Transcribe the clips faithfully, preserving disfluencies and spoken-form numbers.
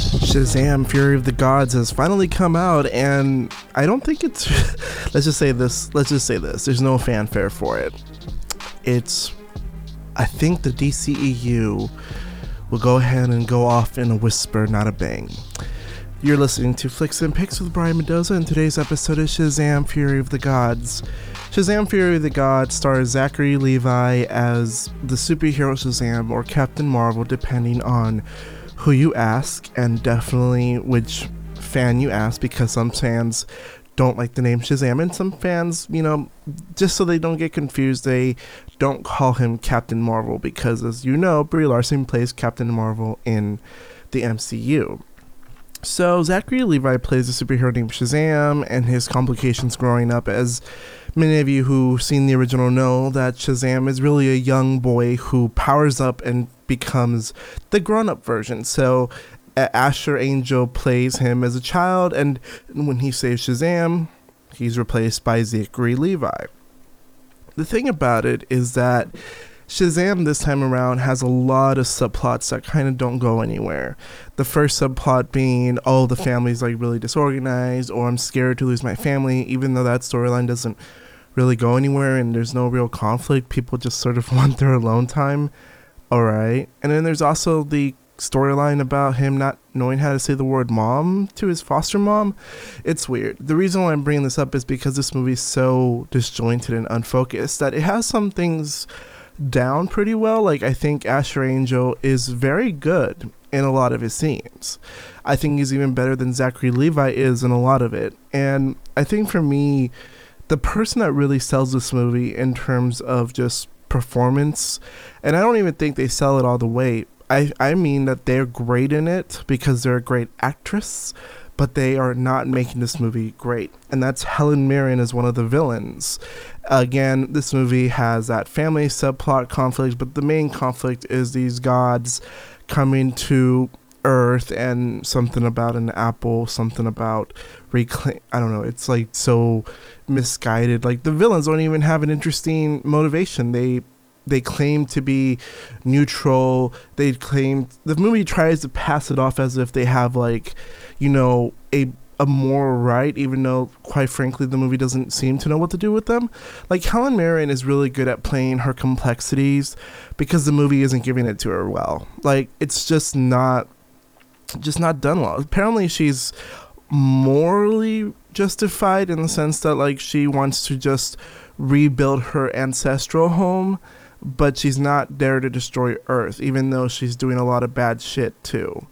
Shazam, Fury of the Gods has finally come out, and I don't think it's... let's just say this. Let's just say this. There's no fanfare for it. It's... I think the D C E U will go ahead and go off in a whisper, not a bang. You're listening to Flicks and Picks with Brayan Mendoza, and today's episode is Shazam! Fury of the Gods. Shazam! Fury of the Gods stars Zachary Levi as the superhero Shazam, or Captain Marvel, depending on who you ask, and definitely which fan you ask, because some fans don't like the name Shazam, and some fans, you know, just so they don't get confused, they don't call him Captain Marvel, because as you know, Brie Larson plays Captain Marvel in the M C U. So Zachary Levi plays a superhero named Shazam, and his complications growing up, as many of you who've seen the original know, that Shazam is really a young boy who powers up and becomes the grown-up version. So Asher Angel plays him as a child, and when he saves Shazam, he's replaced by Zachary Levi. The thing about it is that Shazam this time around has a lot of subplots that kind of don't go anywhere. The first subplot being, oh, the family's like really disorganized, or I'm scared to lose my family, even though that storyline doesn't really go anywhere and there's no real conflict. People just sort of want their alone time. All right. And then there's also the storyline about him not knowing how to say the word mom to his foster mom. It's weird. The reason why I'm bringing this up is because this movie is so disjointed and unfocused that it has some things down pretty well. Like, I think Asher Angel is very good in a lot of his scenes. I think he's even better than Zachary Levi is in a lot of it. And I think for me, the person that really sells this movie in terms of just performance, and I don't even think they sell it all the way, I, I mean that they're great in it because they're a great actress, but they are not making this movie great. And that's Helen Mirren as one of the villains. Again, this movie has that family subplot conflict, but the main conflict is these gods coming to Earth and something about an apple, something about reclaim. I don't know. It's like so misguided. Like, the villains don't even have an interesting motivation. They... They claim to be neutral. They claim the movie tries to pass it off as if they have, like, you know, a a moral right, even though, quite frankly, the movie doesn't seem to know what to do with them. Like, Helen Mirren is really good at playing her complexities because the movie isn't giving it to her well. Like, it's just not, just not done well. Apparently, she's morally justified in the sense that, like, she wants to just rebuild her ancestral home, but she's not there to destroy Earth, even though she's doing a lot of bad shit too.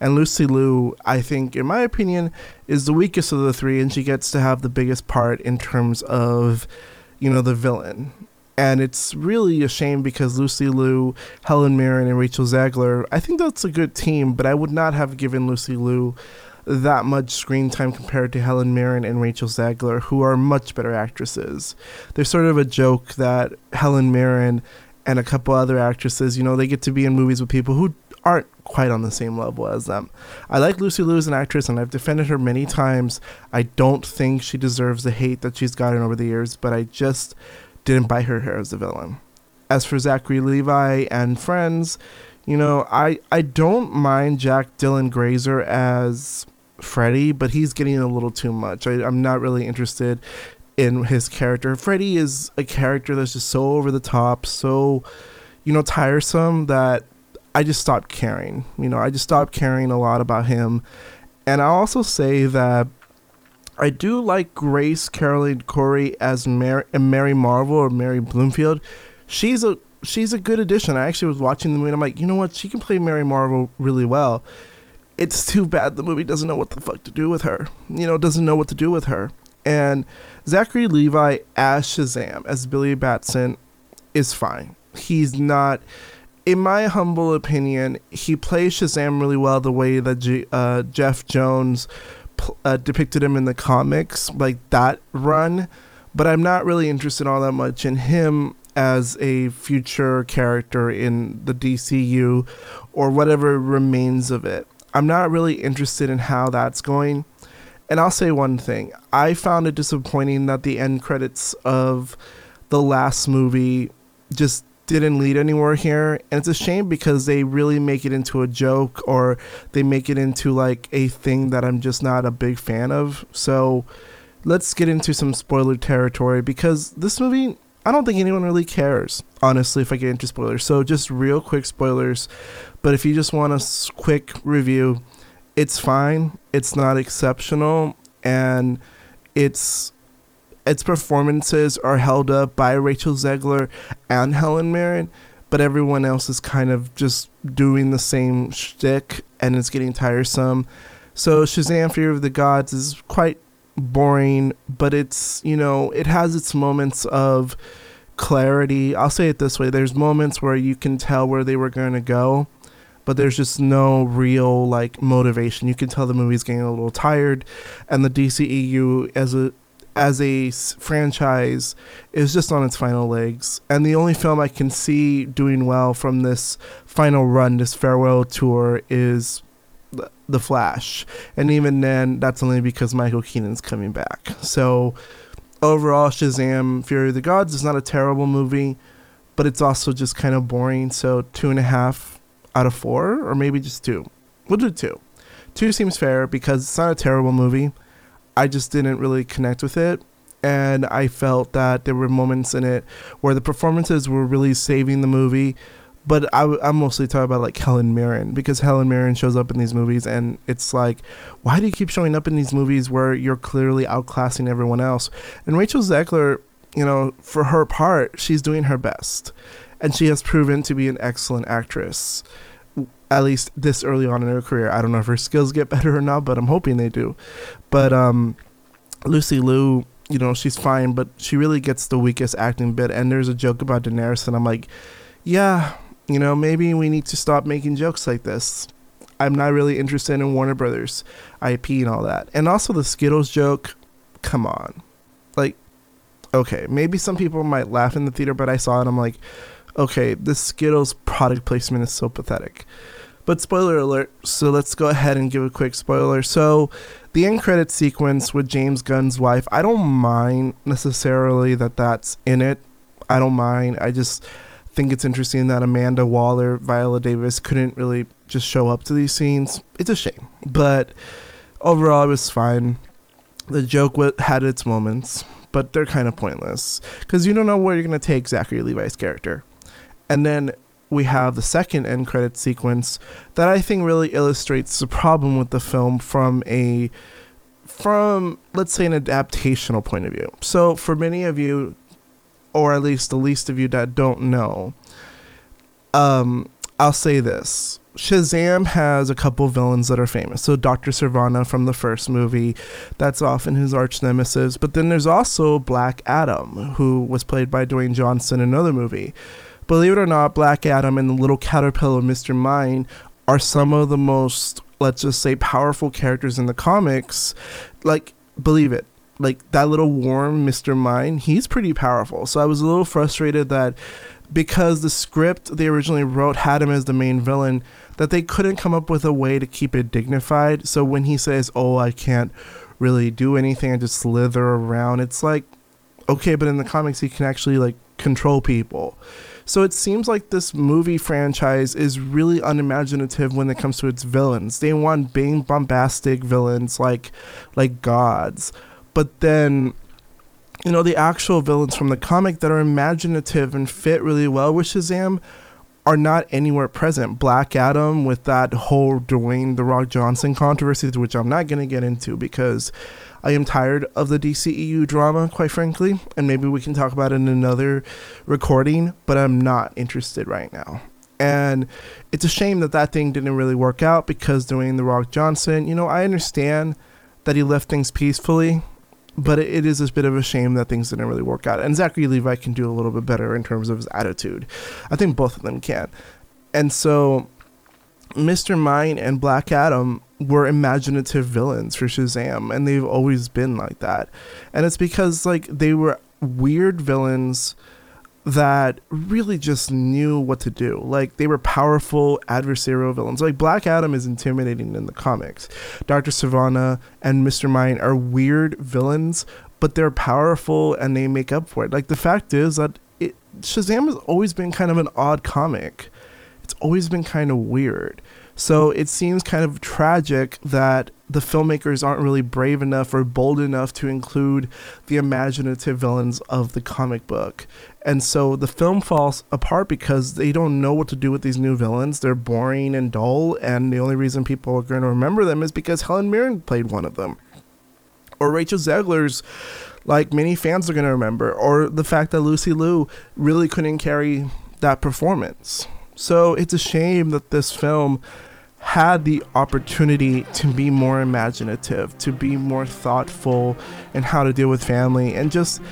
And Lucy Liu, I think, in my opinion, is the weakest of the three, and she gets to have the biggest part in terms of, you know, the villain. And it's really a shame because Lucy Liu, Helen Mirren, and Rachel Zegler, I think that's a good team, but I would not have given Lucy Liu that much screen time compared to Helen Mirren and Rachel Zegler, who are much better actresses. There's sort of a joke that Helen Mirren and a couple other actresses, you know, they get to be in movies with people who aren't quite on the same level as them. I like Lucy Liu as an actress, and I've defended her many times. I don't think she deserves the hate that she's gotten over the years, but I just didn't buy her hair as the villain. As for Zachary Levi and friends, you know, I, I don't mind Jack Dylan Grazer as Freddy, but he's getting a little too much. I, I'm not really interested in his character. Freddy is a character that's just so over the top, so, you know, tiresome that I just stopped caring. You know, I just stopped caring a lot about him. And I'll also say that I do like Grace Caroline Corey as Mary, Mary Marvel, or Mary Bloomfield. She's a She's a good addition. I actually was watching the movie and I'm like, you know what? She can play Mary Marvel really well. It's too bad the movie doesn't know what the fuck to do with her. You know, doesn't know what to do with her. And Zachary Levi as Shazam, as Billy Batson, is fine. He's not, in my humble opinion, he plays Shazam really well the way that G- uh, Jeff Jones uh, depicted him in the comics, like that run, but I'm not really interested all that much in him as a future character in the D C U or whatever remains of it. I'm not really interested in how that's going. And I'll say one thing. I found it disappointing that the end credits of the last movie just didn't lead anywhere here. And it's a shame because they really make it into a joke, or they make it into like a thing that I'm just not a big fan of. So let's get into some spoiler territory, because this movie, I don't think anyone really cares, honestly, if I get into spoilers. So just real quick spoilers. But if you just want a quick review, it's fine. It's not exceptional, and its its performances are held up by Rachel Zegler and Helen Mirren, but everyone else is kind of just doing the same shtick, and it's getting tiresome. So Shazam! Fury of the Gods is quite boring, but it's, you know, it has its moments of clarity. I'll say it this way. There's moments where you can tell where they were going to go, but there's just no real, like, motivation. You can tell the movie's getting a little tired, and the D C E U as a as a franchise is just on its final legs. And the only film I can see doing well from this final run, this farewell tour, is The Flash. And even then, that's only because Michael Keaton's coming back. So overall, Shazam! Fury of the Gods is not a terrible movie, but it's also just kind of boring. So two and a half out of four, or maybe just two. We'll do two. Two seems fair because it's not a terrible movie. I just didn't really connect with it, and I felt that there were moments in it where the performances were really saving the movie. But I, I'm mostly talking about like Helen Mirren, because Helen Mirren shows up in these movies, and it's like, why do you keep showing up in these movies where you're clearly outclassing everyone else? And Rachel Zegler, you know, for her part, she's doing her best, and she has proven to be an excellent actress, at least this early on in her career. I don't know if her skills get better or not, but I'm hoping they do. But um, Lucy Liu, you know, she's fine, but she really gets the weakest acting bit. And there's a joke about Daenerys, and I'm like, yeah, you know, maybe we need to stop making jokes like this. I'm not really interested in Warner Brothers I P and all that. And also the Skittles joke, come on. Like, okay, maybe some people might laugh in the theater, but I saw it and I'm like, okay, this Skittles product placement is so pathetic. But spoiler alert, so let's go ahead and give a quick spoiler. So the end credit sequence with James Gunn's wife, I don't mind necessarily that that's in it. I don't mind. I just think it's interesting that Amanda Waller, Viola Davis couldn't really just show up to these scenes. It's a shame. But overall, it was fine. The joke had its moments, but they're kind of pointless because you don't know where you're going to take Zachary Levi's character. And then we have the second end credit sequence that I think really illustrates the problem with the film from a, from let's say an adaptational point of view. So for many of you, or at least the least of you that don't know, um, I'll say this. Shazam has a couple villains that are famous. So Doctor Sivana from the first movie, that's often his arch nemesis. But then there's also Black Adam, who was played by Dwayne Johnson in another movie. Believe it or not, Black Adam and the little caterpillar Mister Mind are some of the most, let's just say, powerful characters in the comics. Like, believe it. Like, that little worm Mister Mind, he's pretty powerful. So I was a little frustrated that because the script they originally wrote had him as the main villain, that they couldn't come up with a way to keep it dignified. So when he says, oh, I can't really do anything, I just slither around, it's like, okay, but in the comics he can actually, like, control people. So it seems like this movie franchise is really unimaginative when it comes to its villains. They want big, bombastic villains like like gods. But then, you know, the actual villains from the comic that are imaginative and fit really well with Shazam are not anywhere present. Black Adam with that whole Dwayne "The Rock" Johnson controversy, which I'm not going to get into because I am tired of the D C E U drama, quite frankly, and maybe we can talk about it in another recording, but I'm not interested right now. And it's a shame that that thing didn't really work out because Dwayne "The Rock" Johnson, you know, I understand that he left things peacefully, but it is a bit of a shame that things didn't really work out. And Zachary Levi can do a little bit better in terms of his attitude. I think both of them can. And so Mister Mind and Black Adam were imaginative villains for Shazam, and they've always been like that. And it's because, like, they were weird villains that really just knew what to do. Like, they were powerful adversarial villains. Like, Black Adam is intimidating in the comics. Doctor Savannah and Mister Mind are weird villains, but they're powerful and they make up for it. Like, the fact is that it, Shazam has always been kind of an odd comic. It's always been kind of weird. So it seems kind of tragic that the filmmakers aren't really brave enough or bold enough to include the imaginative villains of the comic book. And so the film falls apart because they don't know what to do with these new villains. They're boring and dull, and the only reason people are going to remember them is because Helen Mirren played one of them. Or Rachel Zegler's, like, many fans are going to remember. Or the fact that Lucy Liu really couldn't carry that performance. So it's a shame that this film had the opportunity to be more imaginative, to be more thoughtful in how to deal with family. And just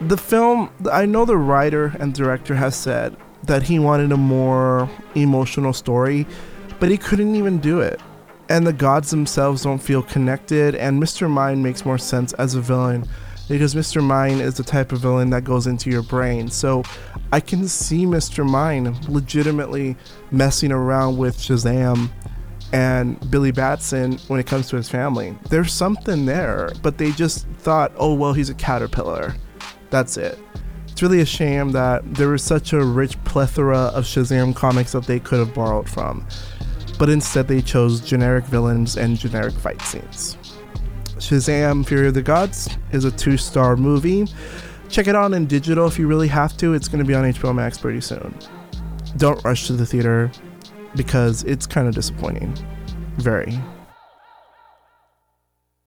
the film, I know the writer and director has said that he wanted a more emotional story, but he couldn't even do it. And the gods themselves don't feel connected, and Mister Mind makes more sense as a villain, because Mister Mind is the type of villain that goes into your brain. So I can see Mister Mind legitimately messing around with Shazam and Billy Batson when it comes to his family. There's something there, but they just thought, oh, well, he's a caterpillar. That's it. It's really a shame that there was such a rich plethora of Shazam comics that they could have borrowed from, but instead they chose generic villains and generic fight scenes. Shazam! Fury of the Gods is a two-star movie. Check it out in digital if you really have to. It's going to be on H B O Max pretty soon. Don't rush to the theater because it's kind of disappointing. Very.